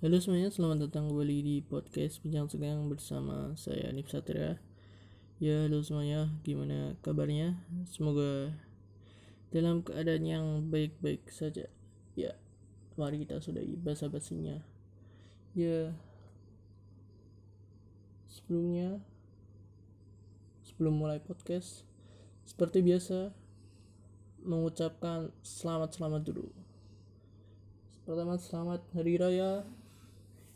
Halo semuanya, selamat datang kembali di podcast Pinjang Segar bersama saya Nip Satria Ya. Halo semuanya, gimana kabarnya? Semoga dalam keadaan yang baik-baik saja. Ya, mari kita sudahi basa-basinya. Ya, sebelum mulai podcast, seperti biasa mengucapkan selamat dulu. Pertama, selamat Hari Raya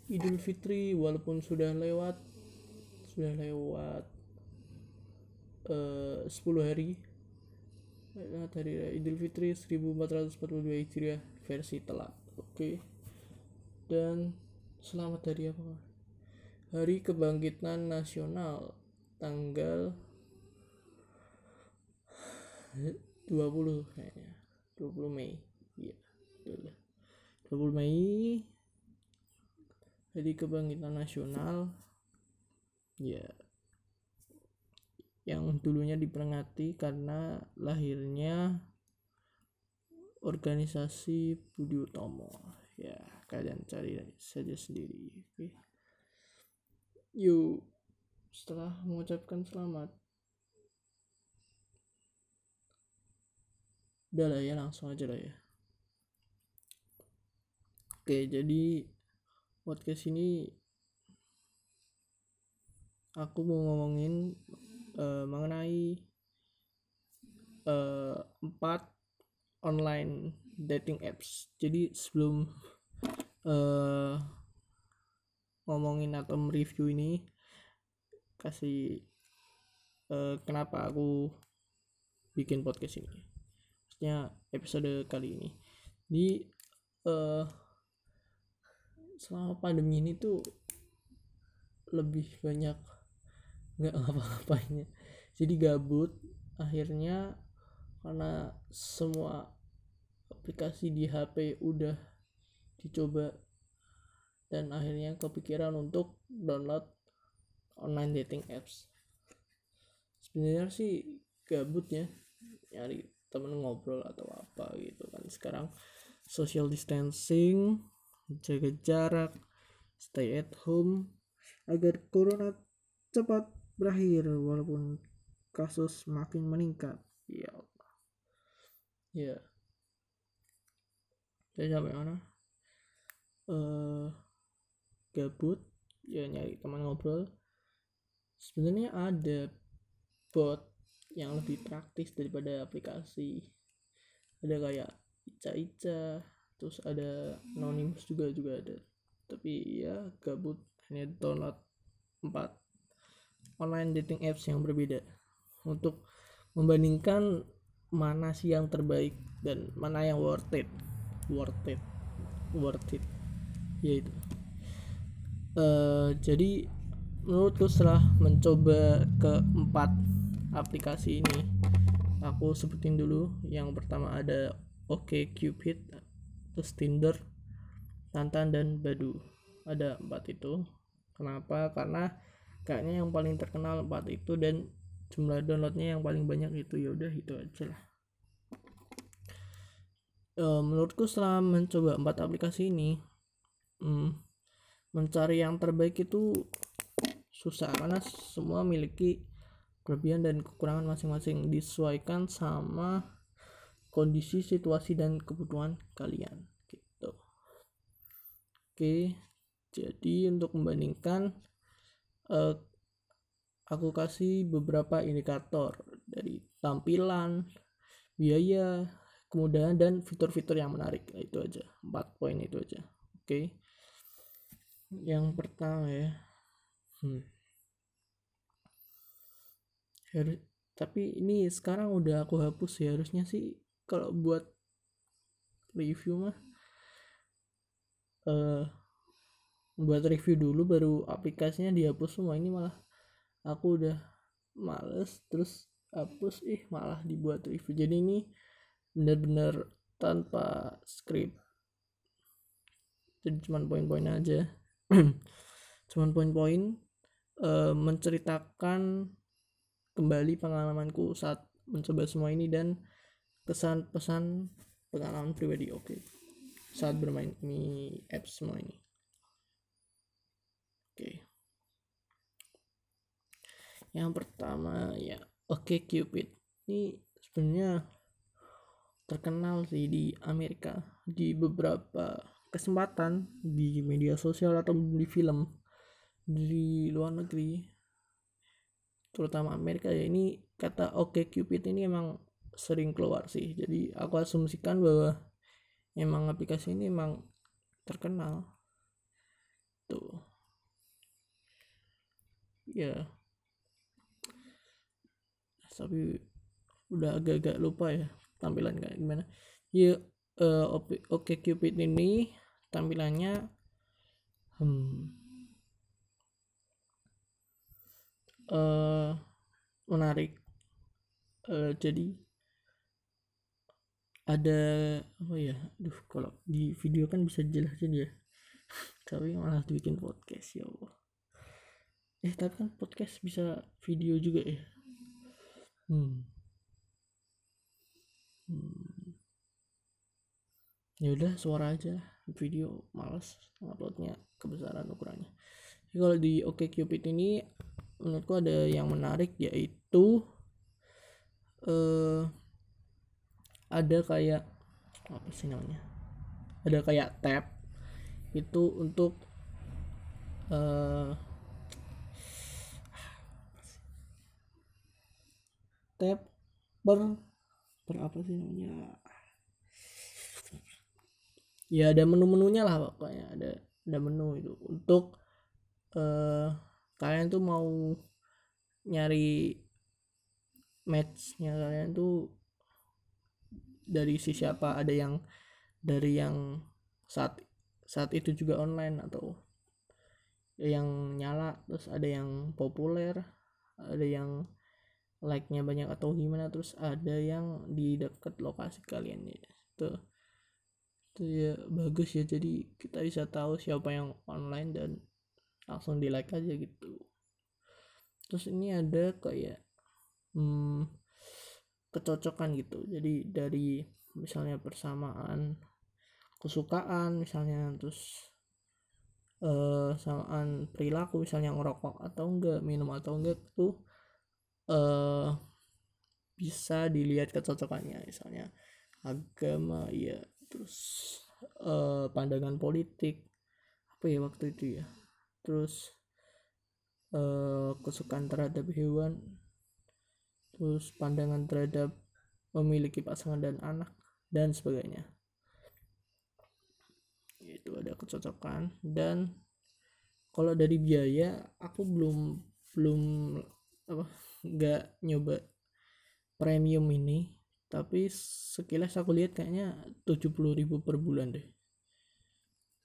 Idul Fitri, walaupun sudah lewat 10 hari. Hari Raya Idul Fitri 1442 Hijriah versi telat. Oke. Dan selamat hari apa? Hari Kebangkitan Nasional tanggal 20 kayaknya. 20 Mei. Iya, betul. 20 Mei Hari Kebangkitan Nasional, ya, yang dulunya diperingati karena lahirnya organisasi Budi Utomo. Ya, kalian cari saja sendiri. Oke. Yuk, setelah mengucapkan selamat, udah lah ya, langsung aja lah ya. Oke, jadi podcast ini aku mau ngomongin mengenai 4 online dating apps. Jadi sebelum ngomongin atau mereview ini, kasih kenapa aku bikin podcast ini, maksudnya episode kali ini. Jadi selama pandemi ini tuh lebih banyak nggak ngapa-ngapainnya, jadi gabut. Akhirnya karena semua aplikasi di HP udah dicoba, dan akhirnya kepikiran untuk download online dating apps. Sebenarnya sih gabut ya, nyari temen ngobrol atau apa gitu kan. Sekarang social distancing, jaga jarak, stay at home agar corona cepat berakhir walaupun kasus makin meningkat. Ya Allah. Ya. Jadi sampai mana? Gabut, ya nyari teman ngobrol. Sebenarnya ada bot yang lebih praktis daripada aplikasi. Ada kayak Ica-Ica, terus ada Anonymous juga ada. Tapi ya gabut, hanya download 4 online dating apps yang berbeda untuk membandingkan mana sih yang terbaik dan mana yang worth it yaitu. Jadi menurutku setelah mencoba ke-4 aplikasi ini, aku sebutin dulu. Yang pertama ada OkCupid, terus Tinder, Tantan, dan Badu. Ada 4 itu. Kenapa? Karena kayaknya yang paling terkenal 4 itu, dan jumlah downloadnya yang paling banyak itu. Ya udah, itu aja lah. Menurutku setelah mencoba 4 aplikasi ini, mencari yang terbaik itu susah karena semua memiliki kelebihan dan kekurangan masing-masing, disesuaikan sama kondisi, situasi, dan kebutuhan kalian gitu. Oke, jadi untuk membandingkan, aku kasih beberapa indikator dari tampilan, biaya, kemudahan, dan fitur-fitur yang menarik. Itu aja, 4 poin itu aja. Oke. Yang pertama ya. Tapi ini sekarang udah aku hapus ya, harusnya sih. Kalau buat review mah buat review dulu baru aplikasinya dihapus semua. Ini malah aku udah males terus hapus, malah dibuat review. Jadi ini benar-benar tanpa skrip, jadi cuman poin-poin aja. Cuman poin-poin, menceritakan kembali pengalamanku saat mencoba semua ini dan kesan pesan pengalaman pribadi. Oke. Saat bermain apps semua ini. Oke. Yang pertama ya OkCupid. Ini sebenarnya terkenal sih di Amerika, di beberapa kesempatan di media sosial atau di film di luar negeri, terutama Amerika ya, ini kata OkCupid ini emang sering keluar sih. Jadi aku asumsikan bahwa emang aplikasi ini emang terkenal tuh ya. Tapi udah agak-agak lupa ya tampilan kayak gimana ya. OkCupid ini tampilannya menarik. Jadi ada apa ya, kalau di video kan bisa jelasin ya, tapi malah bikin podcast ya Allah. Tapi kan podcast bisa video juga ya. Ya udah suara aja, video males uploadnya kebesaran ukurannya. Jadi kalau di OkCupid ini menurutku ada yang menarik, yaitu ada kayak apa sih namanya, ada kayak tab itu untuk tab per apa sih namanya ya, ada menu-menunya lah pokoknya, ada menu itu untuk kalian tuh mau nyari matchnya kalian tuh dari si siapa, ada yang dari yang saat itu juga online atau yang nyala, terus ada yang populer, ada yang like-nya banyak atau gimana, terus ada yang di dekat lokasi kalian ya. Itu ya bagus ya, jadi kita bisa tahu siapa yang online dan langsung di like aja gitu. Terus ini ada kayak kecocokan gitu, jadi dari misalnya persamaan kesukaan misalnya, terus samaan perilaku misalnya ngerokok atau enggak, minum atau enggak tuh. Bisa dilihat kecocokannya, misalnya agama ya, terus pandangan politik apa ya waktu itu ya, terus kesukaan terhadap hewan, terus pandangan terhadap memiliki pasangan dan anak dan sebagainya. Itu ada kecocokan. Dan kalau dari biaya aku belum nggak nyoba premium ini, tapi sekilas aku lihat kayaknya 70.000 per bulan deh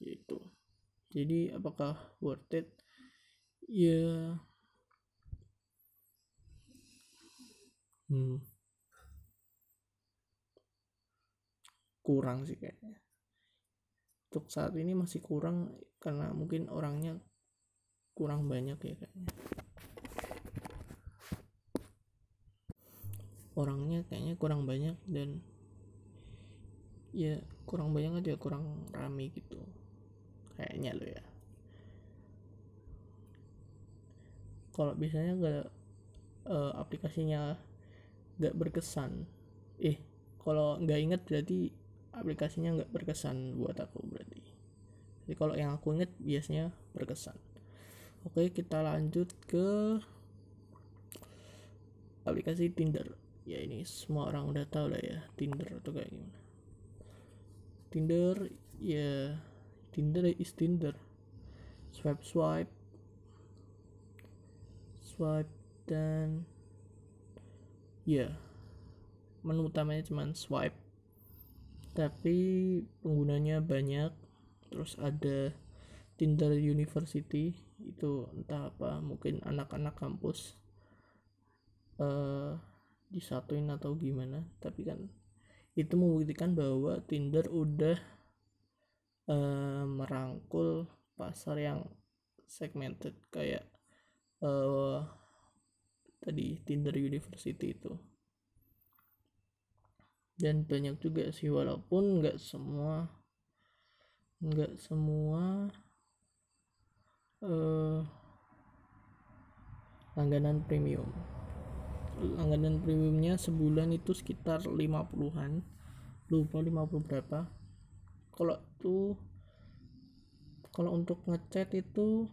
gitu. Jadi apakah worth it ya? Kurang sih kayaknya untuk saat ini, masih kurang karena mungkin orangnya kurang banyak ya kayaknya. Orangnya kayaknya kurang banyak dan ya kurang banyak aja, kurang rame gitu kayaknya lo ya. Kalau biasanya nggak aplikasinya nggak berkesan, kalau nggak inget berarti aplikasinya nggak berkesan buat aku berarti. Jadi kalau yang aku inget biasanya berkesan. Oke, kita lanjut ke aplikasi Tinder. Ya ini semua orang udah tahu lah ya Tinder atau kayak gimana. Tinder is Tinder. Swipe dan ya menu utamanya cuman swipe, tapi penggunanya banyak. Terus ada Tinder University, itu entah apa, mungkin anak-anak kampus disatuin atau gimana, tapi kan itu membuktikan bahwa Tinder udah merangkul pasar yang segmented kayak tadi Tinder University itu. Dan banyak juga sih, walaupun nggak semua langganan premium. Langganan premiumnya sebulan itu sekitar 50-an, lupa 50 berapa. Kalau untuk ngechat itu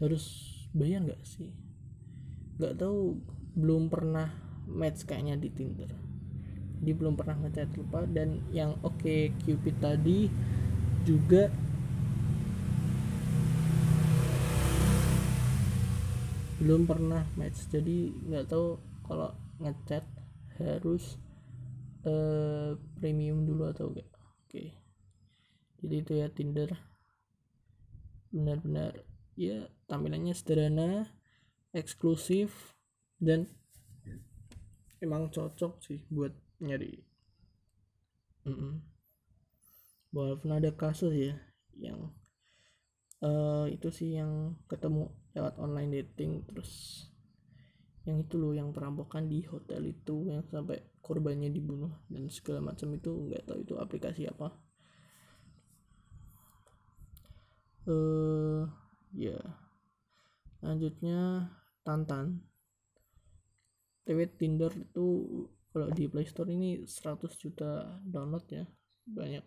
harus bayar nggak sih? Nggak tahu, belum pernah match kayaknya di Tinder. Dia belum pernah ngechat, lupa. Dan yang OkCupid tadi juga belum pernah match, jadi nggak tahu kalau ngechat harus premium dulu atau enggak. Oke. Jadi itu ya Tinder, benar-benar ya tampilannya sederhana, eksklusif, dan emang cocok sih buat nyari. Walaupun ada kasus ya yang itu sih yang ketemu lewat online dating, terus yang itu loh yang perampokan di hotel itu yang sampai korbannya dibunuh dan segala macam itu, nggak tahu itu aplikasi apa. Lanjutnya Tantan. Tweet Tinder itu kalau di Play Store ini 100 juta download ya, banyak.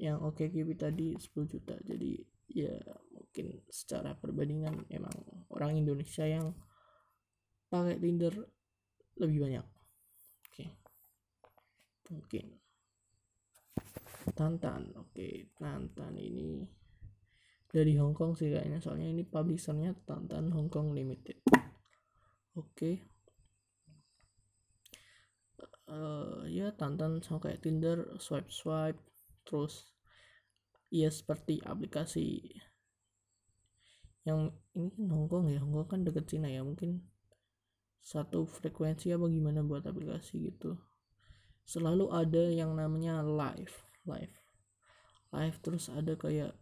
Yang OkCupid tadi 10 juta. Jadi ya mungkin secara perbandingan emang orang Indonesia yang pakai Tinder lebih banyak. Oke. Mungkin Tantan. Tantan ini dari Hong Kong sih kayaknya, soalnya ini publishernya Tantan Hong Kong Limited. Ya Tantan sama kayak Tinder, swipe terus ya seperti aplikasi yang ini kan Hong Kong ya, Hong Kong kan deket Cina ya, mungkin satu frekuensi apa gimana buat aplikasi gitu. Selalu ada yang namanya live, terus ada kayak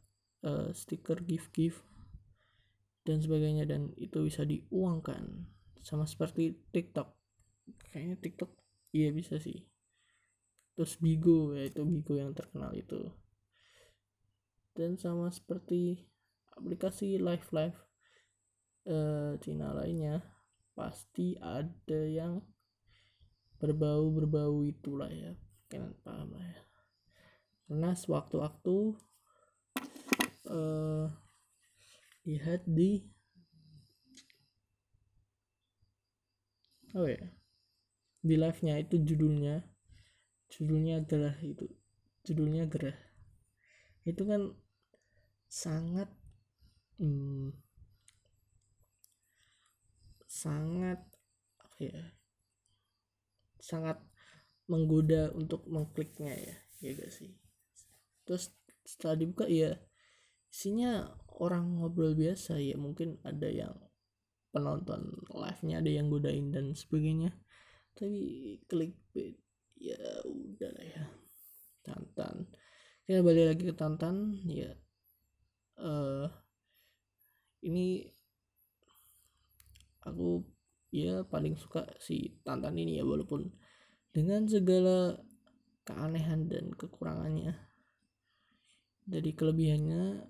stiker gift dan sebagainya, dan itu bisa diuangkan sama seperti TikTok. Kayaknya TikTok iya bisa sih. Terus Bigo, yaitu Bigo yang terkenal itu. Dan sama seperti aplikasi live Cina lainnya, pasti ada yang berbau itulah ya. Kalian paham lah ya. Karena sewaktu-waktu lihat di di live-nya itu judulnya gerah, itu judulnya gerah itu kan sangat sangat menggoda untuk mengkliknya ya gak sih. Terus setelah dibuka ya isinya orang ngobrol biasa ya, mungkin ada yang penonton live-nya, ada yang godain dan sebagainya, tapi clickbait ya udah lah ya. Tantan, kita balik lagi ke Tantan ya. Ini aku ya paling suka si Tantan ini ya, walaupun dengan segala keanehan dan kekurangannya. Dari kelebihannya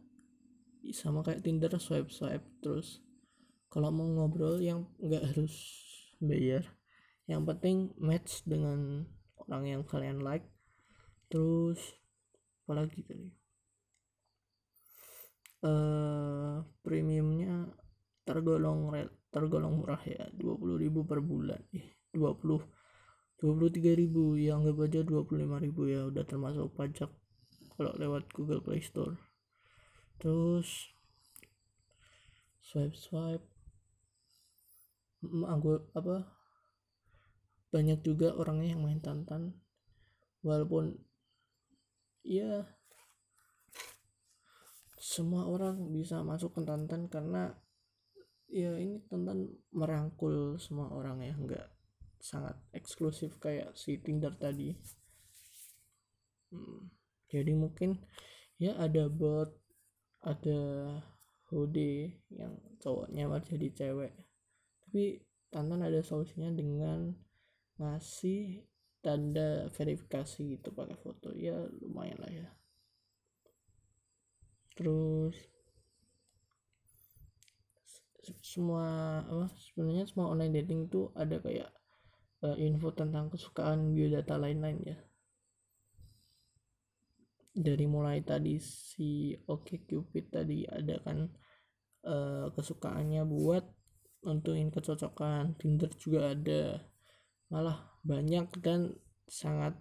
sama kayak Tinder, swipe terus kalau mau ngobrol yang nggak harus bayar, yang penting match dengan orang yang kalian like. Terus apa lagi tadi, premiumnya tergolong murah ya, 20.000 per bulan, 23.000 ya, anggap aja 25.000 ya, udah termasuk pajak kalau lewat Google Play Store. Terus swipe banyak juga orangnya yang main Tantan, walaupun ya semua orang bisa masuk ke Tantan karena ya ini Tantan merangkul semua orang ya, nggak sangat eksklusif kayak si Tinder tadi. Jadi mungkin ya ada bot, ada hoodie yang cowoknya malah jadi cewek, tapi Tantan ada solusinya dengan ngasih tanda verifikasi gitu pakai foto ya, lumayan lah ya. Terus semua sebenarnya semua online dating itu ada kayak info tentang kesukaan, biodata, lain-lain ya. Dari mulai tadi si OkCupid tadi ada kan kesukaannya buat nentuin kecocokan. Tinder juga ada, malah banyak dan sangat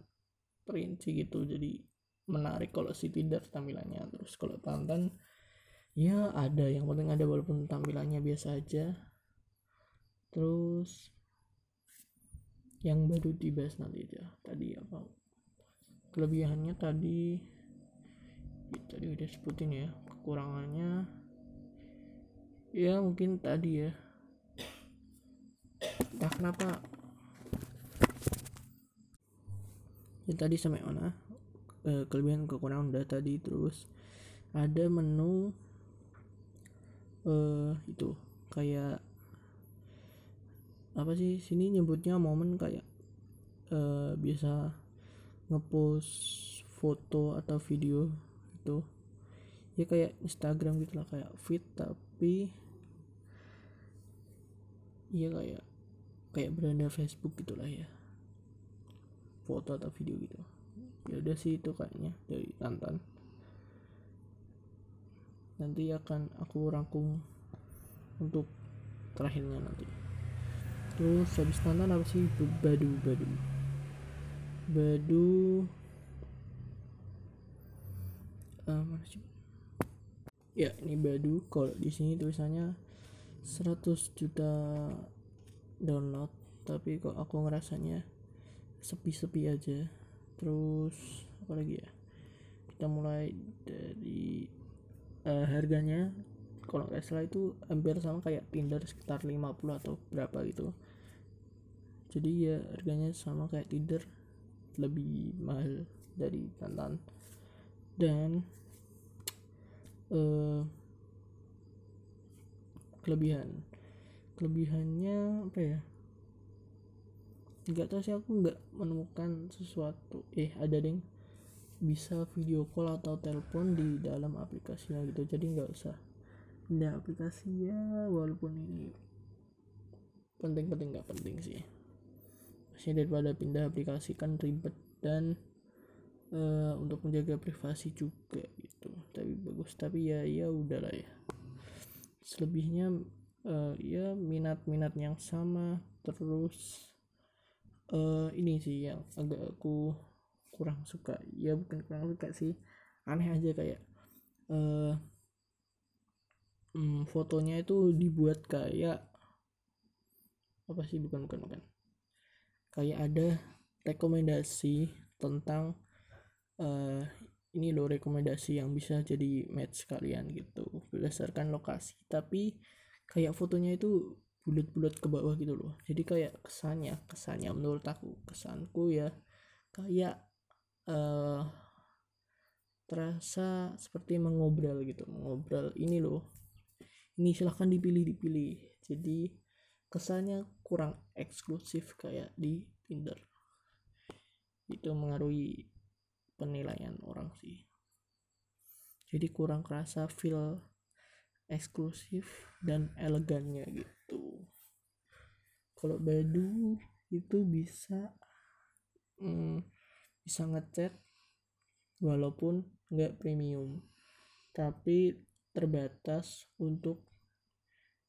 terinci gitu. Jadi menarik kalau si Tinder tampilannya. Terus kalau Tantan ya ada, yang penting ada walaupun tampilannya biasa aja. Terus yang baru dibahas nanti aja. Tadi apa kelebihannya tadi udah sebutin ya. Kekurangannya ya mungkin tadi ya, entah kenapa ya tadi sampai mana kelebihan kekurangan udah tadi. Terus ada menu itu kayak apa sih sini nyebutnya momen, kayak biasa ngepost foto atau video itu ya kayak Instagram gitulah, kayak feed tapi ya kayak beranda Facebook gitulah ya, foto atau video gitu. Ya udah sih itu kayaknya dari Tantan. Nanti akan aku rangkum untuk terakhirnya nanti. Terus habis Tantan apa sih? Badu mana sih? Ya ini Badu, kalau di sini tulisannya 100 juta download, tapi kok aku ngerasanya sepi-sepi aja. Terus apa lagi ya? Kita mulai dari harganya kalau nggak salah itu hampir sama kayak Tinder, sekitar 50 atau berapa gitu. Jadi ya harganya sama kayak Tinder, lebih mahal dari Tantan. Dan kelebihannya apa ya, nggak tahu sih, aku nggak menemukan sesuatu ada ding bisa video call atau telepon di dalam aplikasinya gitu. Jadi nggak usah pindah aplikasi ya, walaupun ini penting nggak penting sih, maksudnya daripada pindah aplikasi kan ribet dan untuk menjaga privasi juga gitu. Tapi bagus, tapi ya udahlah ya. Selebihnya ya minat yang sama. Terus ini sih yang agak aku kurang suka, ya bukan kurang suka sih, aneh aja kayak fotonya itu dibuat kayak apa sih, bukan kayak ada rekomendasi tentang ini loh rekomendasi yang bisa jadi match kalian gitu berdasarkan lokasi, tapi kayak fotonya itu bulat-bulat ke bawah gitu loh. Jadi kayak kesannya menurut aku, kesanku ya kayak terasa seperti mengobrol ini loh, ini silahkan dipilih. Jadi kesannya kurang eksklusif kayak di Tinder. Itu mengaruhi penilaian orang sih, jadi kurang kerasa feel eksklusif dan elegannya gitu. Kalau Badu itu bisa ngechat walaupun nggak premium, tapi terbatas untuk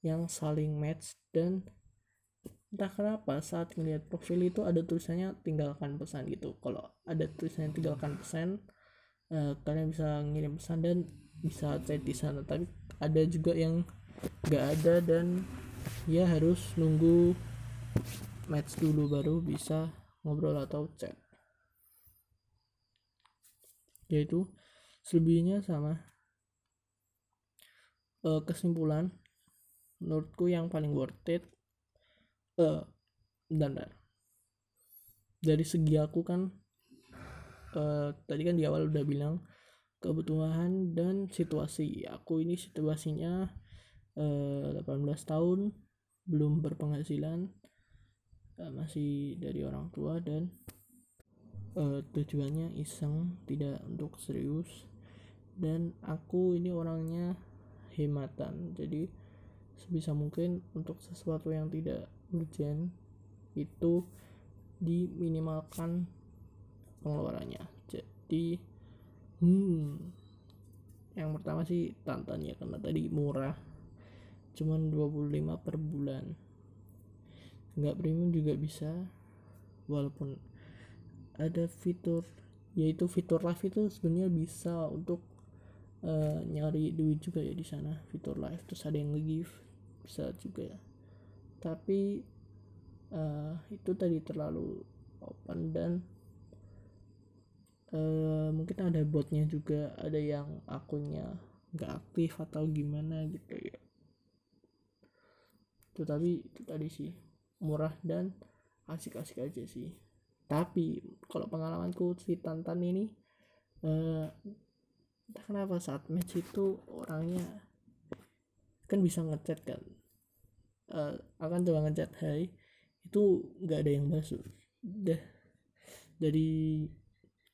yang saling match. Dan entah kenapa saat melihat profil itu ada tulisannya tinggalkan pesan gitu. Kalau ada tulisannya tinggalkan pesan, kalian bisa ngirim pesan dan bisa chat di sana. Tapi ada juga yang nggak ada dan ya harus nunggu match dulu baru bisa ngobrol atau chat. Yaitu selebihnya sama. Kesimpulan menurutku yang paling worth it dan dari segi aku kan tadi kan di awal udah bilang kebutuhan dan situasi. Aku ini situasinya 18 tahun, belum berpenghasilan, masih dari orang tua, dan tujuannya iseng, tidak untuk serius. Dan aku ini orangnya hematan, jadi sebisa mungkin untuk sesuatu yang tidak urgent itu diminimalkan pengeluarannya. Jadi yang pertama sih Tantan ya, karena tadi murah, cuman 25 per bulan. Nggak premium juga bisa, walaupun ada fitur, yaitu fitur live itu sebenarnya bisa untuk nyari duit juga ya di sana, fitur live. Terus ada yang nge-give bisa juga ya, tapi itu tadi terlalu open dan mungkin ada botnya juga, ada yang akunnya nggak aktif atau gimana gitu ya. Tetapi itu tadi sih murah dan asik-asik aja sih. Tapi kalau pengalamanku si Tantan ini kenapa saat match itu orangnya kan bisa ngechat kan, akan coba ngechat hai, itu nggak ada yang masuk, udah dari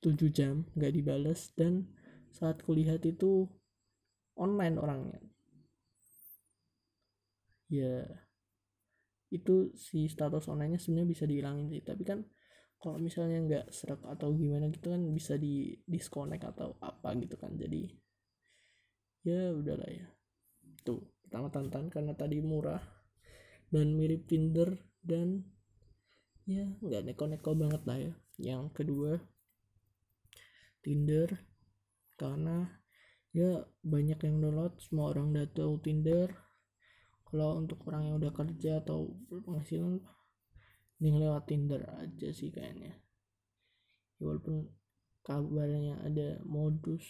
7 jam nggak dibales. Dan saat kulihat itu online orangnya ya, itu si status online-nya sebenarnya bisa dihilangin sih, tapi kan kalau misalnya nggak serak atau gimana gitu kan bisa di disconnect atau apa gitu kan. Jadi ya udahlah ya, tuh pertama Tantan karena tadi murah dan mirip Tinder dan ya nggak neko-neko banget lah ya. Yang kedua Tinder, karena ya banyak yang download, semua orang udah tahu Tinder. Kalau untuk orang yang udah kerja atau penghasilan yang lewat Tinder aja sih kayaknya ya, walaupun kabarnya ada modus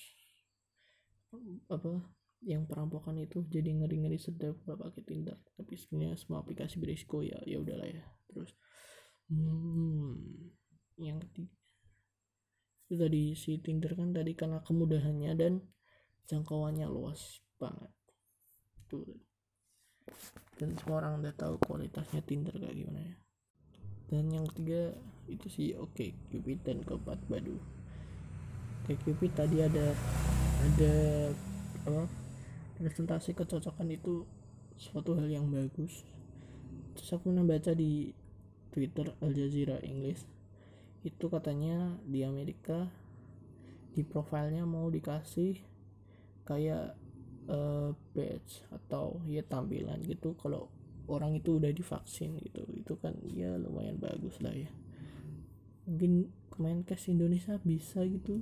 apa yang perampokan itu jadi ngeri-ngeri sedap kalau pakai Tinder, tapi sebenarnya semua aplikasi berisiko ya, ya udahlah ya. Terus yang ketiga itu tadi si Tinder kan tadi karena kemudahannya dan jangkauannya luas banget tuh, dan semua orang udah tahu kualitasnya Tinder kayak gimana ya. Dan yang ketiga itu sih OkCupid, dan keempat Badu. OkCupid tadi ada presentasi kecocokan, itu suatu hal yang bagus. Terus aku pernah baca di Twitter Al Jazeera English, itu katanya di Amerika di profilnya mau dikasih kayak badge atau ya tampilan gitu kalau orang itu udah divaksin gitu. Itu kan ya lumayan bagus lah ya. Mungkin Kemenkes Indonesia bisa gitu,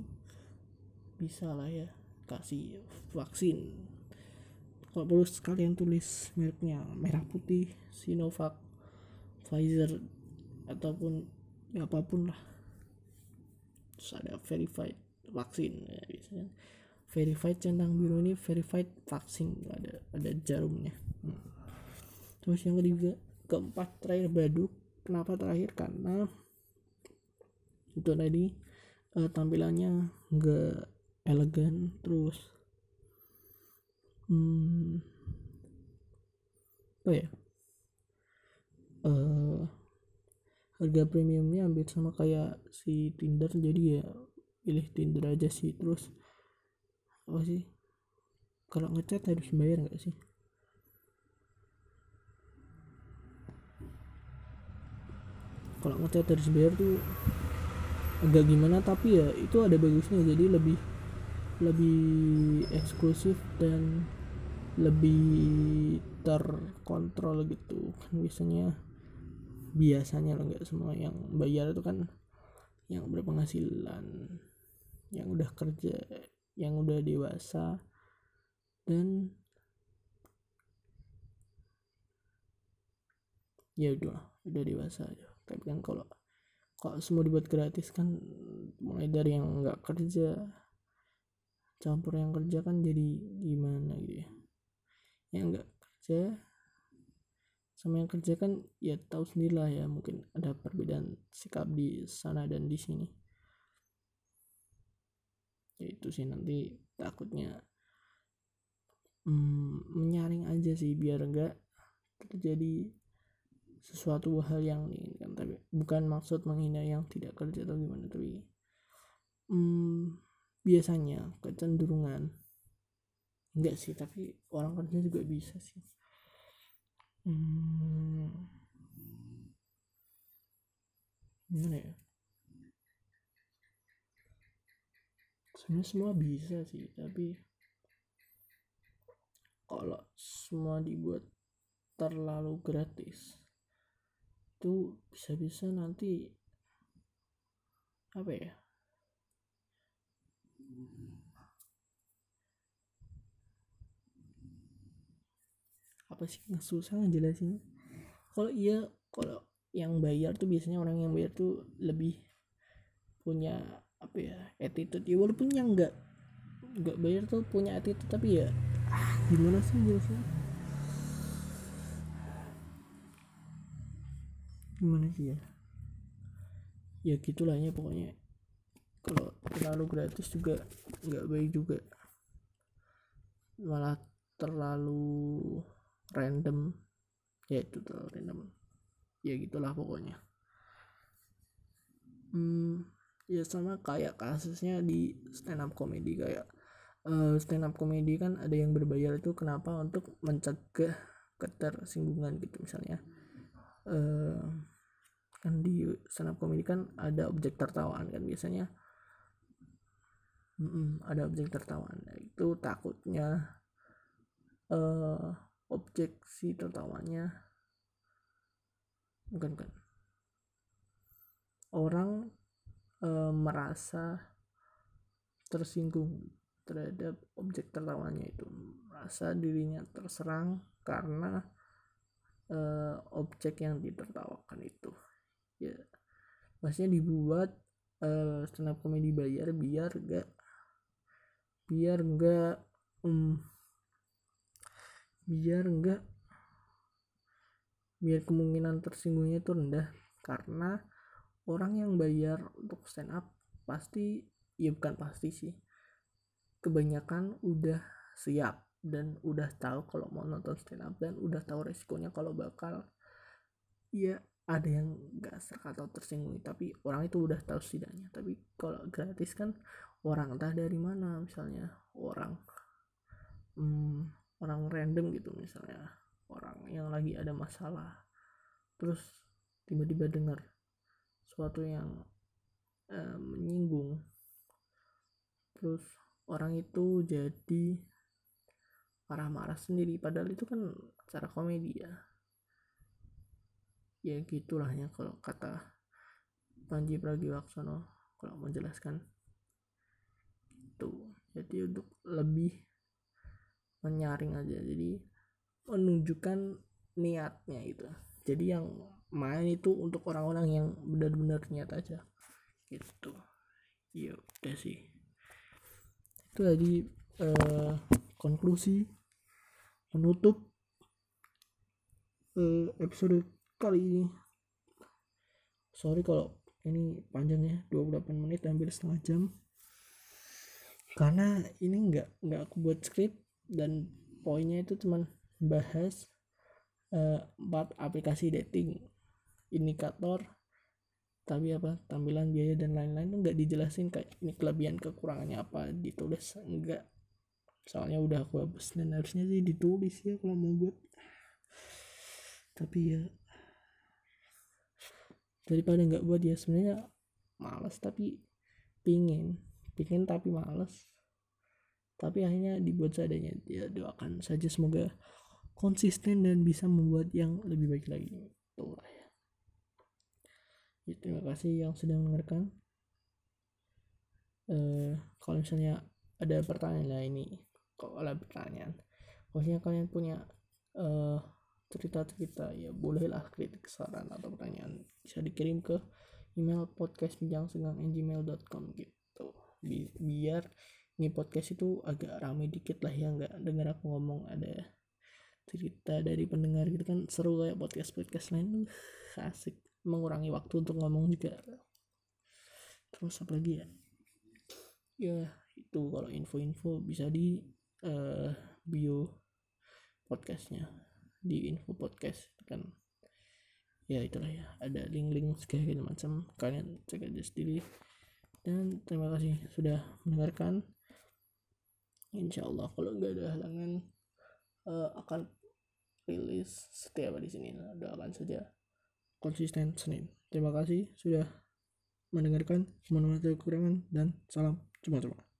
bisa lah ya kasih vaksin. Kalau perlu sekalian tulis mereknya, merah putih, Sinovac, Pfizer, ataupun ya apapun lah. Terus ada verified vaksin ya, biasanya verified centang biru ini verified vaksin, ada jarumnya. Terus yang ketiga, keempat terakhir Baduk. Kenapa terakhir? Karena itu tadi tampilannya nggak elegan, terus harga premiumnya hampir sama kayak si Tinder, jadi ya pilih Tinder aja sih. Terus apa sih, kalau ngechat harus bayar nggak sih? Kalau ngechat harus bayar tuh agak gimana, tapi ya itu ada bagusnya, jadi lebih eksklusif dan lebih terkontrol gitu kan. Biasanya lo nggak semua yang bayar itu kan yang berpenghasilan, yang udah kerja, yang udah dewasa, dan ya udah dewasa aja. Tapi kan kalau semua dibuat gratis kan, mulai dari yang nggak kerja campur yang kerja kan jadi gimana gitu ya. Yang nggak kerja sama yang kerja kan ya tahu sendirilah ya, mungkin ada perbedaan sikap di sana dan di sini. Ya itu sih, nanti takutnya menyaring aja sih biar nggak terjadi sesuatu hal yang diinginkan. Tapi bukan maksud menghina yang tidak kerja atau gimana, tapi biasanya kecenderungan enggak sih, tapi orang kerja juga bisa sih. Gimana ya? Sebenarnya semua bisa sih, tapi kalau semua dibuat terlalu gratis itu bisa-bisa nanti apa ya, apa sih yang susah ngejelasin. Kalau yang bayar tuh biasanya orang yang bayar tuh lebih punya apa ya, attitude ya, walaupun yang nggak bayar tuh punya attitude, tapi ya gimana sih jelasin, gimana sih ya, ya gitulahnya pokoknya. Kalau terlalu gratis juga nggak baik juga, malah terlalu random ya, itu terlalu random ya, gitulah pokoknya. Ya sama kayak kasusnya di stand up comedy, kayak stand up comedy kan ada yang berbayar itu kenapa, untuk mencegah ketersinggungan gitu misalnya. Kan di stand up comedy kan ada objek tertawaan kan biasanya, ada objek tertawaan. Nah, itu takutnya objek si tertawanya bukan orang merasa tersinggung terhadap objek tertawanya, itu merasa dirinya terserang karena objek yang ditertawakan itu. Ya maksudnya dibuat stand up comedy bayar biar kemungkinan tersinggungnya itu rendah, karena orang yang bayar untuk stand up pasti, ya bukan pasti sih, kebanyakan udah siap dan udah tahu kalau mau nonton stand up, dan udah tahu resikonya kalau bakal ya ada yang gaser atau tersinggung, tapi orang itu udah tahu setidaknya. Tapi kalau gratis kan orang entah dari mana, misalnya orang random gitu, misalnya orang yang lagi ada masalah terus tiba-tiba dengar sesuatu yang menyinggung, terus orang itu jadi marah-marah sendiri, padahal itu kan acara komedi ya gitulahnya kalau kata Panji Pragiwaksono kalau menjelaskan itu. Jadi untuk lebih menyaring aja, jadi menunjukkan niatnya gitu. Jadi yang main itu untuk orang-orang yang benar-benar niat aja gitu. Ya udah sih, itu jadi konklusi menutup episode kali ini. Sorry kalau ini panjangnya 28 menit hampir setengah jam, karena ini nggak aku buat skrip, dan poinnya itu cuman bahas 4 aplikasi dating, indikator, tapi apa, tampilan, biaya, dan lain-lain itu nggak dijelasin kayak ini kelebihan kekurangannya apa, ditulis enggak, soalnya udah aku hapus, dan harusnya sih ditulis ya kalau mau buat, tapi ya daripada nggak buat ya, sebenarnya malas tapi pingin tapi malas, tapi akhirnya dibuat seadanya. Ya doakan saja semoga konsisten dan bisa membuat yang lebih baik lagi. Itulah ya. Ya terima kasih yang sudah mendengarkan. Kalau misalnya ada pertanyaan maksudnya kalian punya cerita-cerita ya bolehlah, kritik, saran, atau pertanyaan bisa dikirim ke email podcast@pinjangsegar@gmail.com gitu, biar ini podcast itu agak rame dikit lah ya, nggak dengar aku ngomong ada cerita dari pendengar gitu kan, seru kayak podcast lain, asik, mengurangi waktu untuk ngomong juga. Terus apa lagi ya itu, kalau info-info bisa di bio podcastnya, di info podcast kan ya, itulah ya, ada link-link segala macam, kalian cek aja sendiri. Dan terima kasih sudah mendengarkan. Insyaallah kalau nggak ada halangan akan rilis setiap hari Senin. Doakan saja konsisten Senin. Terima kasih sudah mendengarkan. Mohon maaf kekurangan dan salam cuma-cuma.